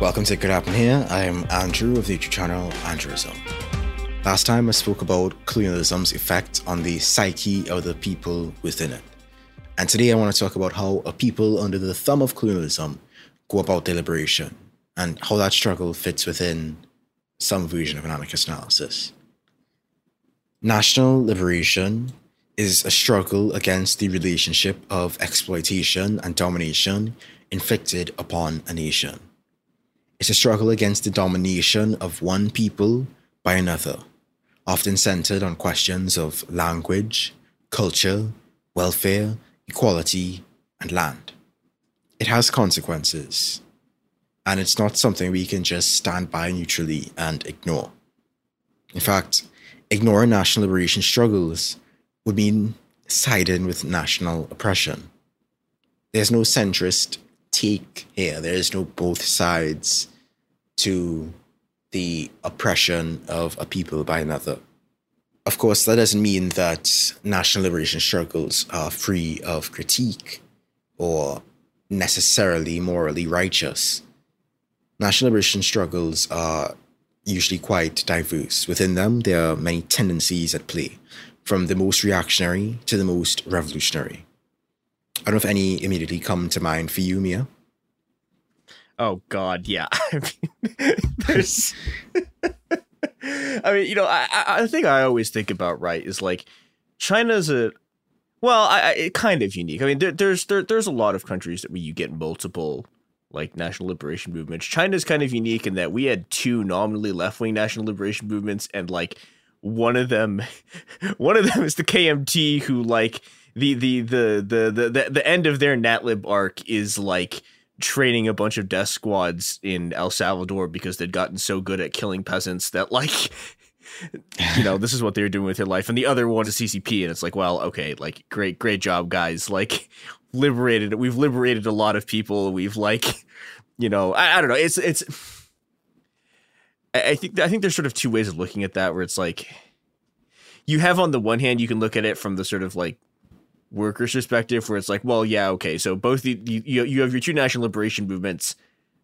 Welcome to It Could Happen Here. I am Andrew of the YouTube channel Andrewism. Last time I spoke about colonialism's effect on the psyche of the people within it. And today I want to talk about how a people under the thumb of colonialism go about their liberation and how that struggle fits within some version of an anarchist analysis. National liberation is a struggle against the relationship of exploitation and domination inflicted upon a nation. It's a struggle against the domination of one people by another, often centered on questions of language, culture, welfare, equality, and land. It has consequences, and it's not something we can just stand by neutrally and ignore. In fact, ignoring national liberation struggles would mean siding with national oppression. There's no centrist take here. There is no both sides to the oppression of a people by another. Of course, that doesn't mean that national liberation struggles are free of critique or necessarily morally righteous. National liberation struggles are usually quite diverse. Within them, there are many tendencies at play, from the most reactionary to the most revolutionary. I don't know if any immediately come to mind for you, Mia. Oh, God, yeah. I mean, there's... I mean, you know, I think I always think about, right, is like China's a... Well, it kind of unique. I mean, there's a lot of countries that where you get multiple, like, national liberation movements. China's kind of unique in that we had two nominally left-wing national liberation movements, and, like, one of them is the KMT, who, like... The end of their NatLib arc is like training a bunch of death squads in El Salvador because they'd gotten so good at killing peasants that, like, you know, this is what they're doing with their life. And the other one is CCP, and it's like, well, okay, like, great job, guys. Like, we've liberated a lot of people. We've, like, you know, I don't know. It's I think there's sort of two ways of looking at that, where it's like you have, on the one hand, you can look at it from the sort of like workers' perspective, where it's like, well, yeah, okay, so both you have your two national liberation movements,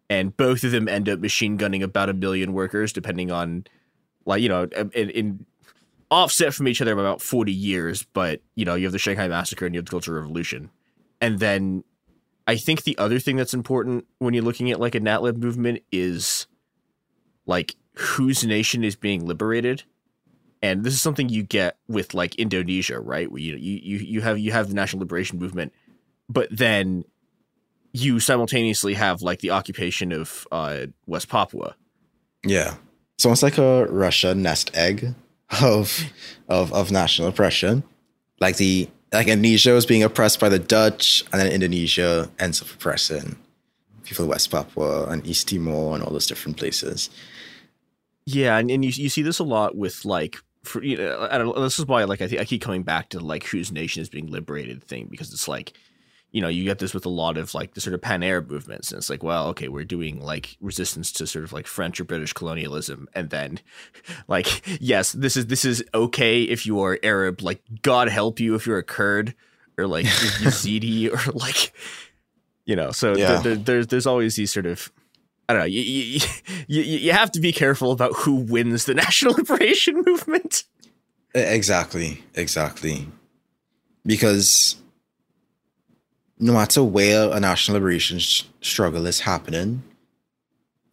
and both of them end up machine gunning about 1 million workers, depending on, like, you know, in offset from each other by about 40 years. But, you know, you have the Shanghai massacre and you have the Cultural Revolution. And then I think the other thing that's important when you're looking at like a NatLib movement is like whose nation is being liberated. And this is something you get with like Indonesia, right? Where you have the national liberation movement, but then you simultaneously have like the occupation of West Papua. Yeah. It's almost like a Russia nest egg of national oppression. Like Indonesia was being oppressed by the Dutch, and then Indonesia ends up oppressing people in West Papua and East Timor and all those different places. Yeah, and you see this a lot with like, for, you know, I don't know, this is why like I keep coming back to like whose nation is being liberated thing, because it's like, you know, you get this with a lot of like the sort of pan-Arab movements, and it's like, well, okay, we're doing like resistance to sort of like French or British colonialism, and then like, yes, this is okay if you are Arab, like God help you if you're a Kurd or like Yazidi or like, you know, so yeah. there's always these sort of, I don't know, you have to be careful about who wins the national liberation movement. Exactly. Because no matter where a national liberation struggle is happening,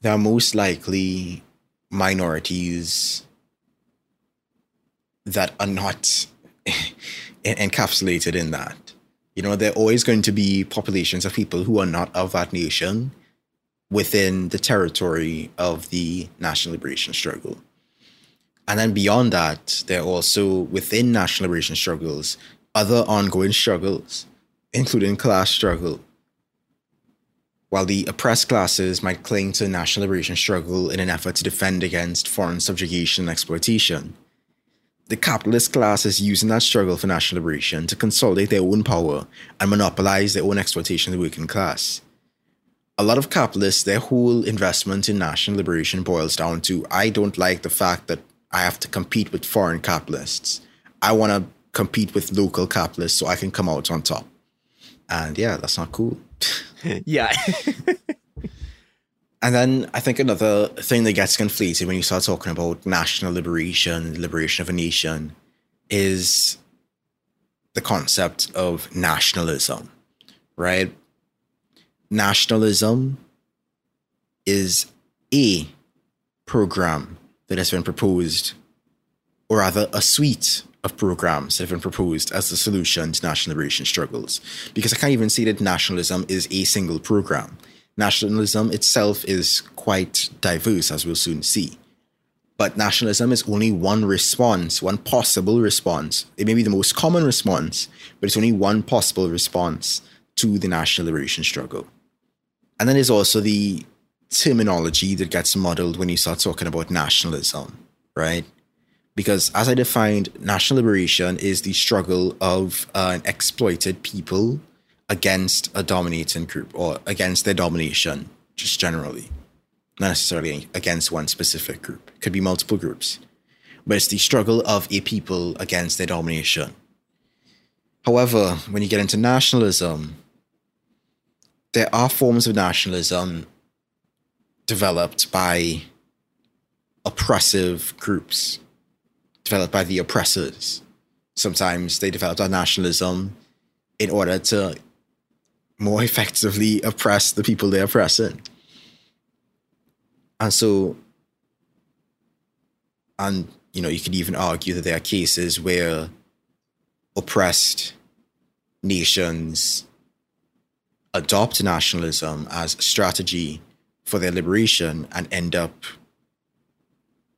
there are most likely minorities that are not encapsulated in that. You know, there are always going to be populations of people who are not of that nation within the territory of the national liberation struggle. And then beyond that, there are also, within national liberation struggles, other ongoing struggles, including class struggle. While the oppressed classes might cling to the national liberation struggle in an effort to defend against foreign subjugation and exploitation, the capitalist class is using that struggle for national liberation to consolidate their own power and monopolize their own exploitation of the working class. A lot of capitalists, their whole investment in national liberation boils down to, I don't like the fact that I have to compete with foreign capitalists. I want to compete with local capitalists so I can come out on top. And yeah, that's not cool. Yeah. And then I think another thing that gets conflated when you start talking about national liberation, liberation of a nation, is the concept of nationalism, right? Nationalism is a program that has been proposed, or rather a suite of programs that have been proposed as the solution to national liberation struggles. Because I can't even say that nationalism is a single program. Nationalism itself is quite diverse, as we'll soon see. But nationalism is only one response, one possible response. It may be the most common response, but it's only one possible response to the national liberation struggle. And then there's also the terminology that gets muddled when you start talking about nationalism, right? Because as I defined, national liberation is the struggle of an exploited people against a dominating group, or against their domination, just generally. Not necessarily against one specific group. It could be multiple groups. But it's the struggle of a people against their domination. However, when you get into nationalism, there are forms of nationalism developed by oppressive groups, developed by the oppressors. Sometimes they developed our nationalism in order to more effectively oppress the people they're oppressing. And you know, you could even argue that there are cases where oppressed nations adopt nationalism as a strategy for their liberation and end up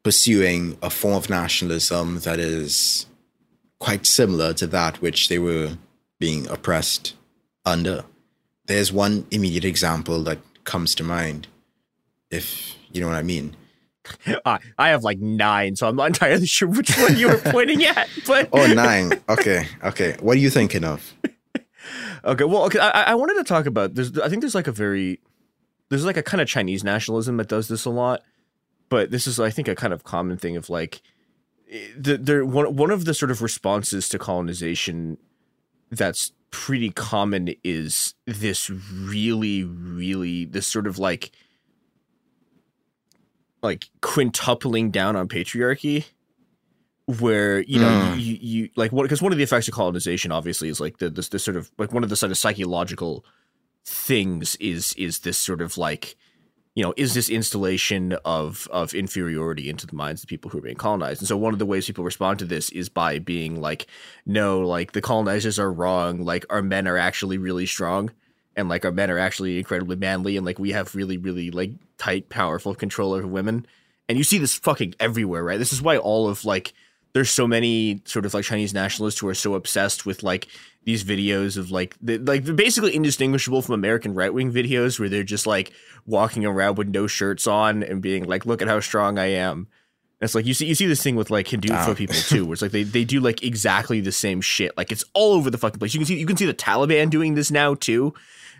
pursuing a form of nationalism that is quite similar to that which they were being oppressed under. There's one immediate example that comes to mind, if you know what I mean. I have like 9, so I'm not entirely sure which one you were pointing at. But 9. Okay. What are you thinking of? Okay, well, okay. I wanted to talk about, there's like a kind of Chinese nationalism that does this a lot. But this is, I think, a kind of common thing of like one of the sort of responses to colonization that's pretty common is this really sort of like quintupling down on patriarchy, where, you know, you like what, because one of the effects of colonization obviously is like this sort of like one of the sort of psychological things is this sort of like, you know, is this installation of inferiority into the minds of people who are being colonized. And so one of the ways people respond to this is by being like, no, like the colonizers are wrong. Like our men are actually really strong. and like our men are actually incredibly manly, and like we have really, really like tight, powerful control over women. And you see this fucking everywhere, right? This is why all of like there's so many sort of like Chinese nationalists who are so obsessed with like these videos of like they're basically indistinguishable from American right-wing videos where they're just like walking around with no shirts on and being like, look at how strong I am. It's like you see this thing with like Hindu people too, where it's like they do like exactly the same shit. Like it's all over the fucking place. You can see the Taliban doing this now too,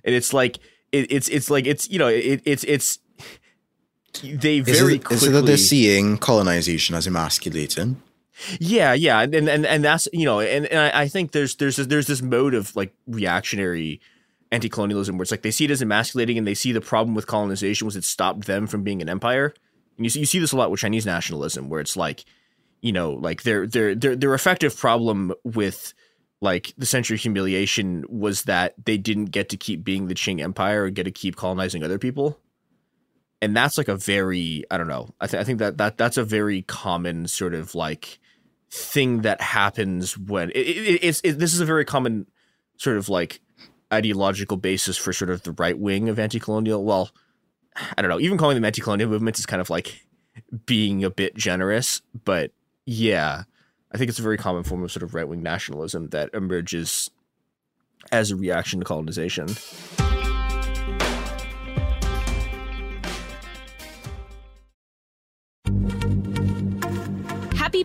and it's like it's quickly that they're seeing colonization as emasculating. Yeah, and that's, you know, and I think there's this mode of like reactionary anti-colonialism where it's like they see it as emasculating, and they see the problem with colonization was it stopped them from being an empire. And you see this a lot with Chinese nationalism, where it's like, you know, like their effective problem with like the century of humiliation was that they didn't get to keep being the Qing Empire or get to keep colonizing other people. And that's like a very, I don't know, I think that's a very common sort of like thing that happens when this is a very common sort of like ideological basis for sort of the right wing of anti-colonial. Well, I don't know, even calling them anti-colonial movements is kind of like being a bit generous, but yeah, I think it's a very common form of sort of right-wing nationalism that emerges as a reaction to colonization. Happy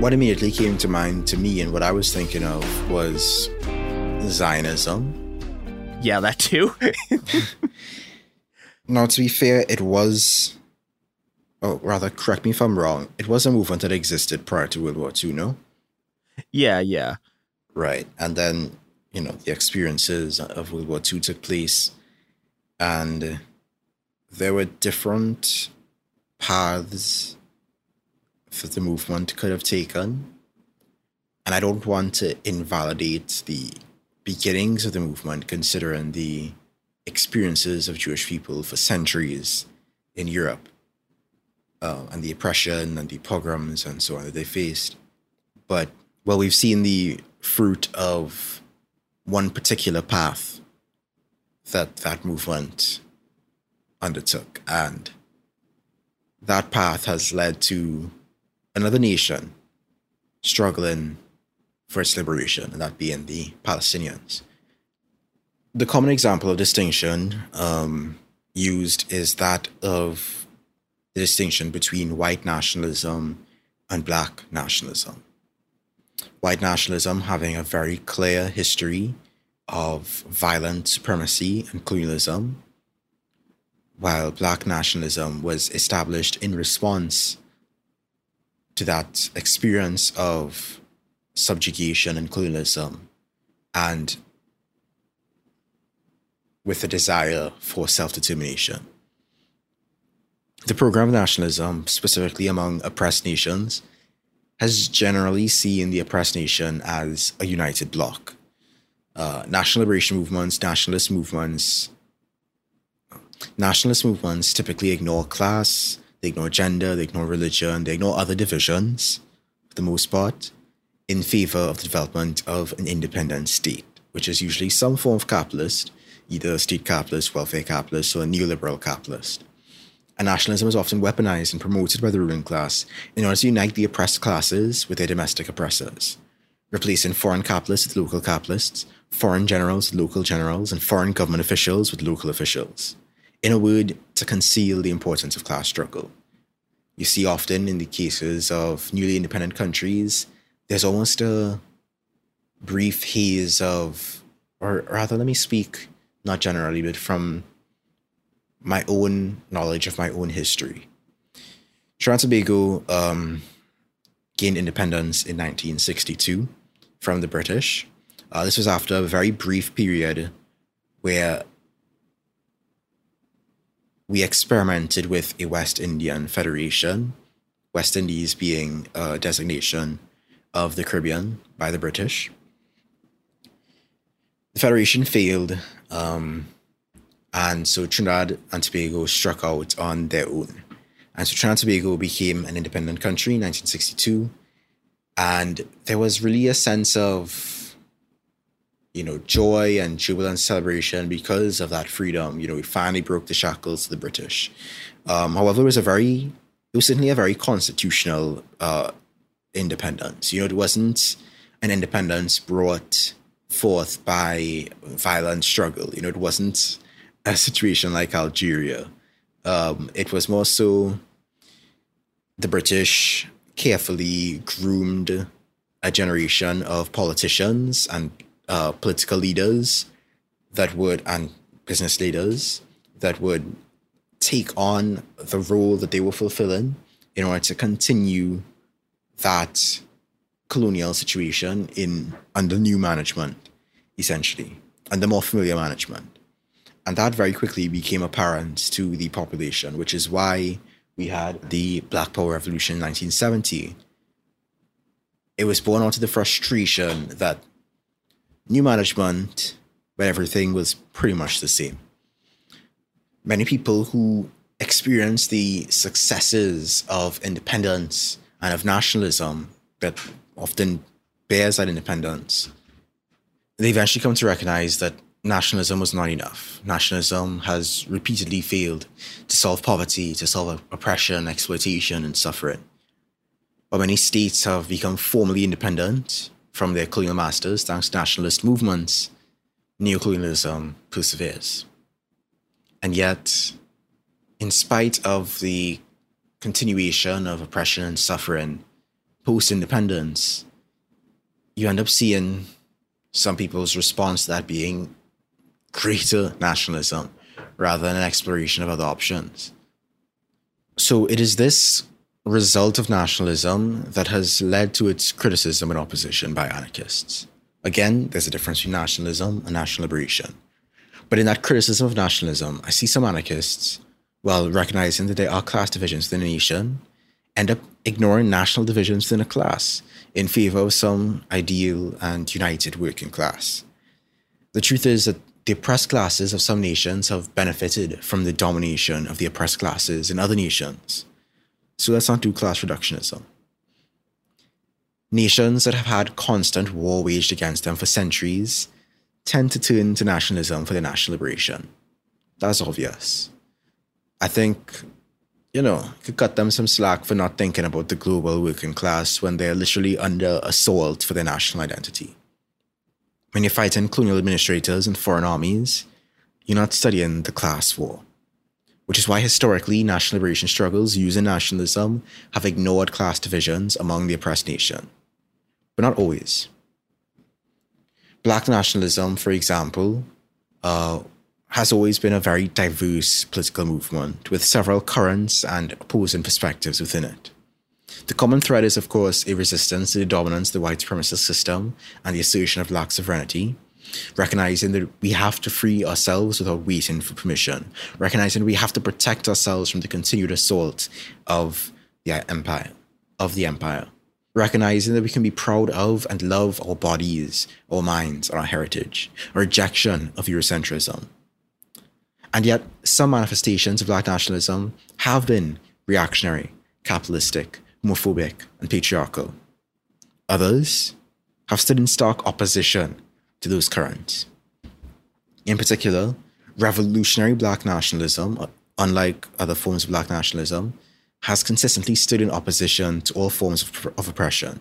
What immediately came to mind to me and what I was thinking of was Zionism. Yeah, that too. Now, to be fair, it was, correct me if I'm wrong, it was a movement that existed prior to World War II, no? Yeah. Right. And then, you know, the experiences of World War II took place, and there were different paths that the movement could have taken, and I don't want to invalidate the beginnings of the movement, considering the experiences of Jewish people for centuries in Europe, and the oppression and the pogroms and so on that they faced. But while we've seen the fruit of one particular path that that movement undertook, and that path has led to another nation struggling for its liberation, and that being the Palestinians. The common example of distinction used is that of the distinction between white nationalism and black nationalism. white nationalism having a very clear history of violent supremacy and colonialism, while black nationalism was established in response to that experience of subjugation and colonialism, and with a desire for self-determination. The program of nationalism, specifically among oppressed nations, has generally seen the oppressed nation as a united bloc. National liberation movements, nationalist movements typically ignore class, they ignore gender, they ignore religion, they ignore other divisions, for the most part, in favor of the development of an independent state, which is usually some form of capitalist, either state capitalist, welfare capitalist, or a neoliberal capitalist. And nationalism is often weaponized and promoted by the ruling class in order to unite the oppressed classes with their domestic oppressors, replacing foreign capitalists with local capitalists, foreign generals with local generals, and foreign government officials with local officials. In a word, to conceal the importance of class struggle. You see often in the cases of newly independent countries, there's almost a brief haze of, or rather, let me speak, not generally, but from my own knowledge of my own history. Trinidad and Tobago gained independence in 1962 from the British. This was after a very brief period where we experimented with a West Indian federation, West Indies being a designation of the Caribbean by the British. The federation failed, and so Trinidad and Tobago struck out on their own. And so Trinidad and Tobago became an independent country in 1962, and there was really a sense of, joy and jubilant celebration because of that freedom. We finally broke the shackles of the British. However, it was certainly a very constitutional independence. It wasn't an independence brought forth by violent struggle. It wasn't a situation like Algeria. It was more so the British carefully groomed a generation of politicians and political leaders and business leaders that would take on the role that they were fulfilling in order to continue that colonial situation under new management, essentially, under more familiar management. And that very quickly became apparent to the population, which is why we had the Black Power Revolution in 1970. It was born out of the frustration that new management, but everything was pretty much the same. Many people who experienced the successes of independence and of nationalism that often bears that independence, they eventually come to recognize that nationalism was not enough. Nationalism has repeatedly failed to solve poverty, to solve oppression, exploitation, and suffering. But many states have become formally independent from their colonial masters thanks to nationalist movements. Neocolonialism perseveres. And yet, in spite of the continuation of oppression and suffering post-independence, you end up seeing some people's response to that being greater nationalism rather than an exploration of other options. So it is this result of nationalism that has led to its criticism and opposition by anarchists. Again, there's a difference between nationalism and national liberation. But in that criticism of nationalism, I see some anarchists, while recognizing that there are class divisions within a nation, end up ignoring national divisions within a class in favor of some ideal and united working class. The truth is that the oppressed classes of some nations have benefited from the domination of the oppressed classes in other nations. So let's not do class reductionism. Nations that have had constant war waged against them for centuries tend to turn to nationalism for their national liberation. That's obvious. I think, could cut them some slack for not thinking about the global working class when they're literally under assault for their national identity. When you're fighting colonial administrators and foreign armies, you're not studying the class war, which is why historically national liberation struggles using nationalism have ignored class divisions among the oppressed nation. but not always. Black nationalism, for example, has always been a very diverse political movement with several currents and opposing perspectives within it. The common thread is, of course, a resistance to the dominance of the white supremacist system and the assertion of black sovereignty, recognizing that we have to free ourselves without waiting for permission, recognizing we have to protect ourselves from the continued assault of the empire, recognizing that we can be proud of and love our bodies, our minds, and our heritage, a rejection of Eurocentrism. And yet, some manifestations of black nationalism have been reactionary, capitalistic, homophobic, and patriarchal. Others have stood in stark opposition to those currents. In particular, revolutionary black nationalism, unlike other forms of black nationalism, has consistently stood in opposition to all forms of oppression,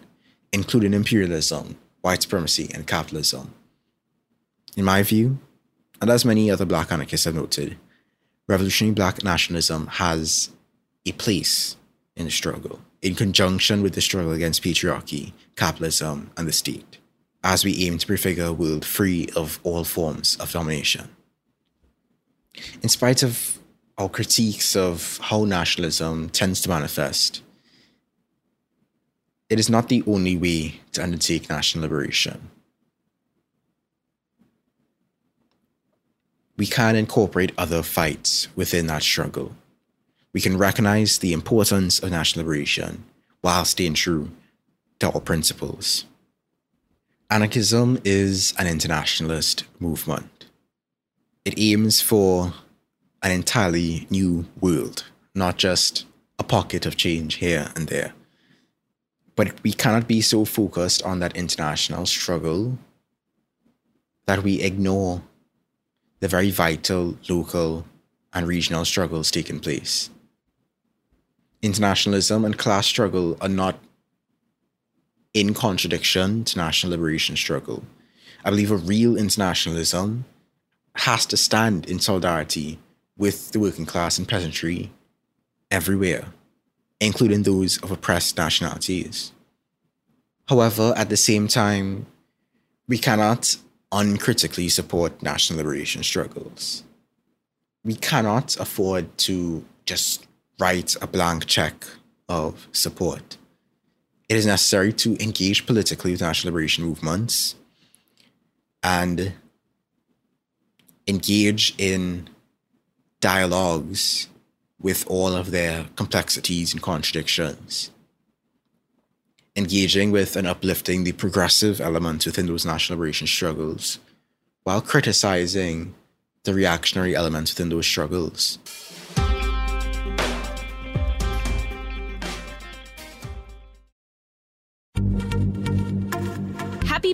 including imperialism, white supremacy, and capitalism. In my view, and as many other black anarchists have noted, revolutionary black nationalism has a place in the struggle, in conjunction with the struggle against patriarchy, capitalism, and the state, as we aim to prefigure a world free of all forms of domination. In spite of our critiques of how nationalism tends to manifest, it is not the only way to undertake national liberation. We can incorporate other fights within that struggle. We can recognize the importance of national liberation while staying true to our principles. Anarchism is an internationalist movement. It aims for an entirely new world, not just a pocket of change here and there. But we cannot be so focused on that international struggle that we ignore the very vital local and regional struggles taking place. Internationalism and class struggle are not in contradiction to national liberation struggle. I believe a real internationalism has to stand in solidarity with the working class and peasantry everywhere, including those of oppressed nationalities. However, at the same time, we cannot uncritically support national liberation struggles. We cannot afford to just write a blank check of support. It is necessary to engage politically with national liberation movements and engage in dialogues with all of their complexities and contradictions. Engaging with and uplifting the progressive elements within those national liberation struggles while criticizing the reactionary elements within those struggles. Happy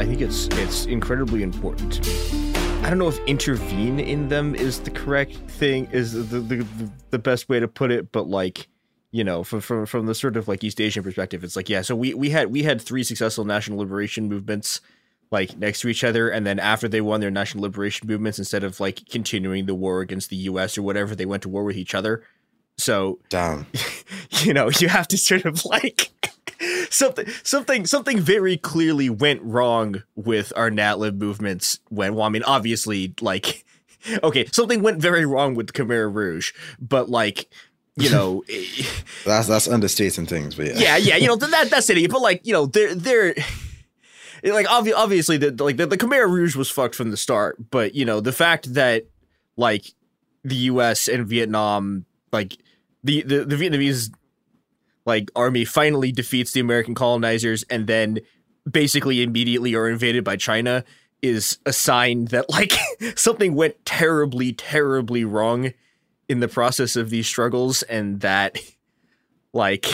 I think it's incredibly important. I don't know if intervene in them is the correct thing, is the best way to put it, but like, you know, from the sort of like East Asian perspective, it's like, yeah, so we had three successful national liberation movements like next to each other, and then after they won their national liberation movements, instead of like continuing the war against the US or whatever, they went to war with each other. So damn. You know, you have to sort of like Something very clearly went wrong with our NatLib movements when, well, I mean, obviously, like, okay, something went very wrong with Khmer Rouge, but like, you know, that's understating things, but yeah, you know, that's it. But like, you know, they're like, obviously, the Khmer Rouge was fucked from the start, but you know, the fact that like the U.S. and Vietnam, like the Vietnamese like army finally defeats the American colonizers and then basically immediately are invaded by China is a sign that like something went terribly, terribly wrong in the process of these struggles. And that, like,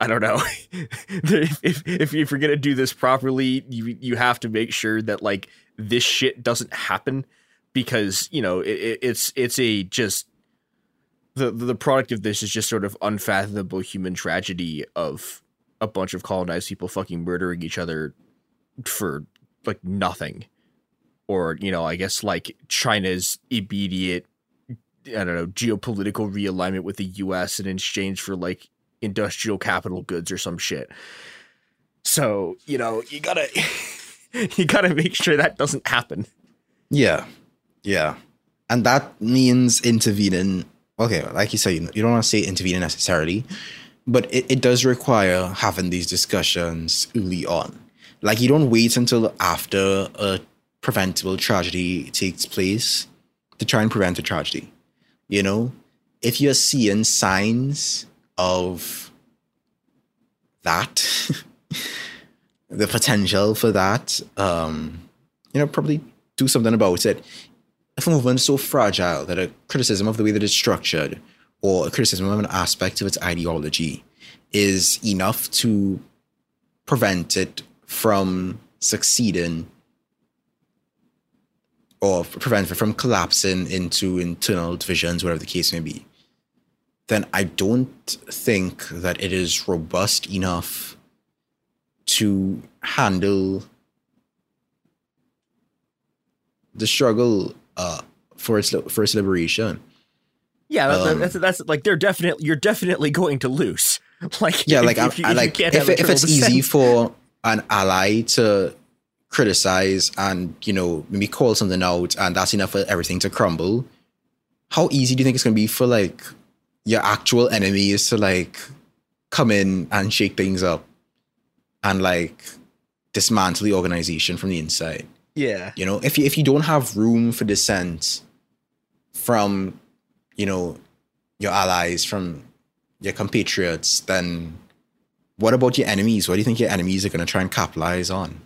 I don't know, if you're going to do this properly, you have to make sure that like this shit doesn't happen, because, you know, it's a just, The product of this is just sort of unfathomable human tragedy of a bunch of colonized people fucking murdering each other for like nothing. Or, you know, I guess like China's immediate, I don't know, geopolitical realignment with the US in exchange for like industrial capital goods or some shit. So, you know, you gotta make sure that doesn't happen. Yeah. And that means intervening. Okay, like you said, you don't want to say intervening necessarily, but it does require having these discussions early on. Like, you don't wait until after a preventable tragedy takes place to try and prevent a tragedy. You know, if you're seeing signs of that, the potential for that, you know, probably do something about it. If a movement is so fragile that a criticism of the way that it's structured or a criticism of an aspect of its ideology is enough to prevent it from succeeding or prevent it from collapsing into internal divisions, whatever the case may be, then I don't think that it is robust enough to handle the struggle for its liberation. Yeah, that's like you're definitely going to lose. Like, yeah, like if it's easy for an ally to criticize and, you know, maybe call something out, and that's enough for everything to crumble. How easy do you think it's going to be for like your actual enemies to like come in and shake things up and like dismantle the organization from the inside? Yeah. You know, if you don't have room for dissent from, you know, your allies, from your compatriots, then what about your enemies? What do you think your enemies are going to try and capitalize on?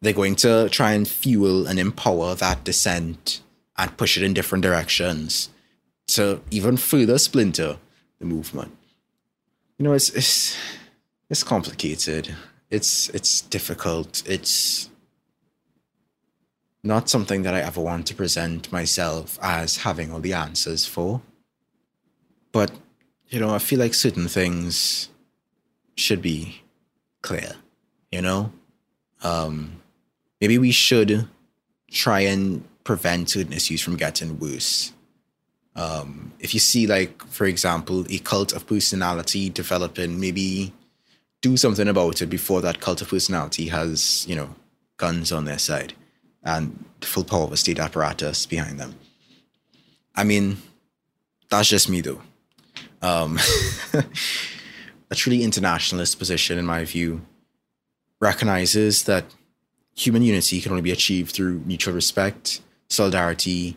They're going to try and fuel and empower that dissent and push it in different directions to even further splinter the movement. You know, it's complicated. It's difficult. It's not something that I ever want to present myself as having all the answers for. But, you know, I feel like certain things should be clear, you know? Maybe we should try and prevent certain issues from getting worse. If you see, like, for example, a cult of personality developing, maybe do something about it before that cult of personality has, you know, guns on their side and the full power of a state apparatus behind them. I mean, that's just me though. A truly internationalist position, in my view, recognizes that human unity can only be achieved through mutual respect, solidarity,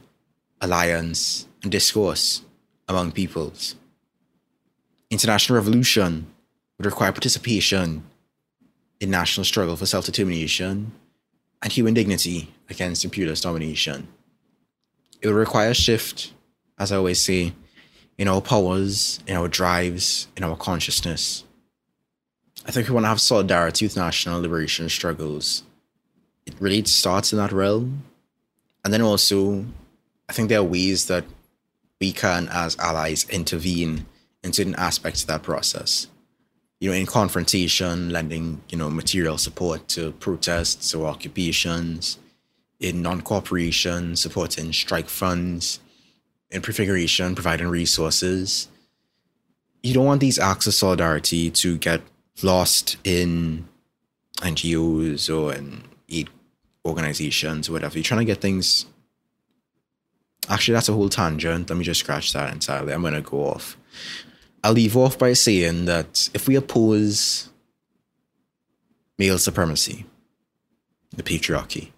alliance, discourse among peoples. International revolution would require participation in national struggle for self-determination and human dignity against imperialist domination. It would require a shift, as I always say, in our powers, in our drives, in our consciousness. I think we want to have solidarity with national liberation struggles. It really starts in that realm. And then also, I think there are ways that we can, as allies, intervene in certain aspects of that process. You know, in confrontation, lending, material support to protests or occupations, in non-cooperation, supporting strike funds, in prefiguration, providing resources. You don't want these acts of solidarity to get lost in NGOs or in aid organizations or whatever. You're trying to get things... Actually, that's a whole tangent. Let me just scratch that entirely. I'm going to go off. I'll leave off by saying that if we oppose male supremacy, the patriarchy,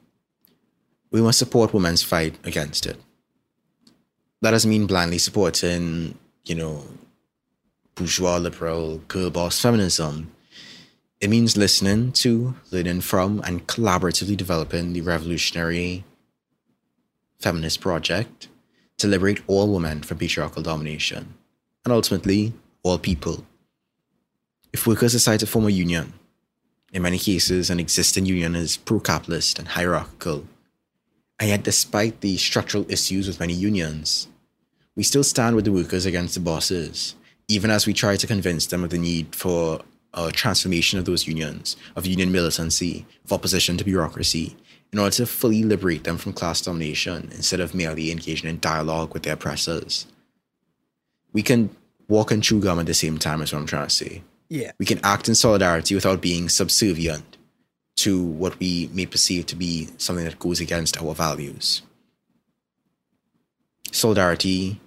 we must support women's fight against it. That doesn't mean blindly supporting, bourgeois, liberal, girl boss feminism. It means listening to, learning from, and collaboratively developing the revolutionary feminist project to liberate all women from patriarchal domination, and ultimately, all people. If workers decide to form a union, in many cases, an existing union is pro-capitalist and hierarchical. And yet, despite the structural issues with many unions, we still stand with the workers against the bosses, even as we try to convince them of the need for a transformation of those unions, of union militancy, of opposition to bureaucracy, in order to fully liberate them from class domination instead of merely engaging in dialogue with their oppressors. We can walk and chew gum at the same time, is what I'm trying to say. Yeah. We can act in solidarity without being subservient to what we may perceive to be something that goes against our values. Solidarity,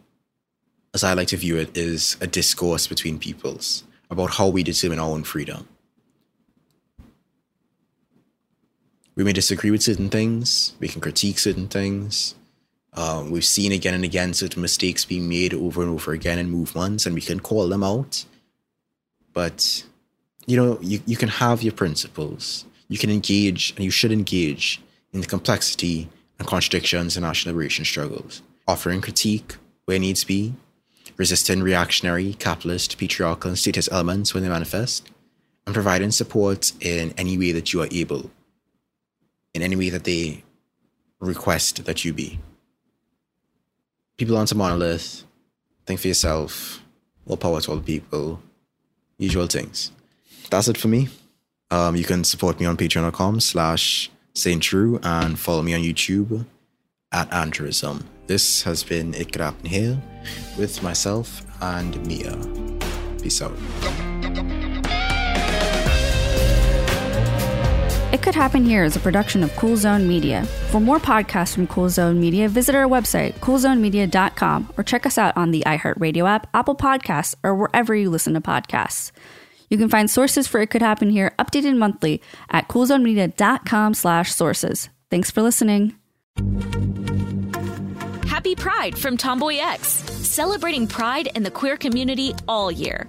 as I like to view it, is a discourse between peoples about how we determine our own freedom. We may disagree with certain things, we can critique certain things. We've seen again and again certain mistakes being made over and over again in movements, and we can call them out. But, you can have your principles. You can engage, and you should engage, in the complexity and contradictions in national liberation struggles, offering critique where needs be, resisting reactionary, capitalist, patriarchal, and status elements when they manifest, and providing support in any way that you are able, in any way that they request that you be. People aren't a monolith. Think for yourself. All power to all people. Usual things. That's it for me. You can support me on patreon.com/SaintTrue and follow me on YouTube at Andrewism. This has been It Could Happen Here with myself and Mia. Peace out. It Could Happen Here is a production of Cool Zone Media. For more podcasts from Cool Zone Media, visit our website, coolzonemedia.com, or check us out on the iHeartRadio app, Apple Podcasts, or wherever you listen to podcasts. You can find sources for It Could Happen Here updated monthly at coolzonemedia.com/sources. Thanks for listening. Happy Pride from Tomboy X, celebrating pride and the queer community all year.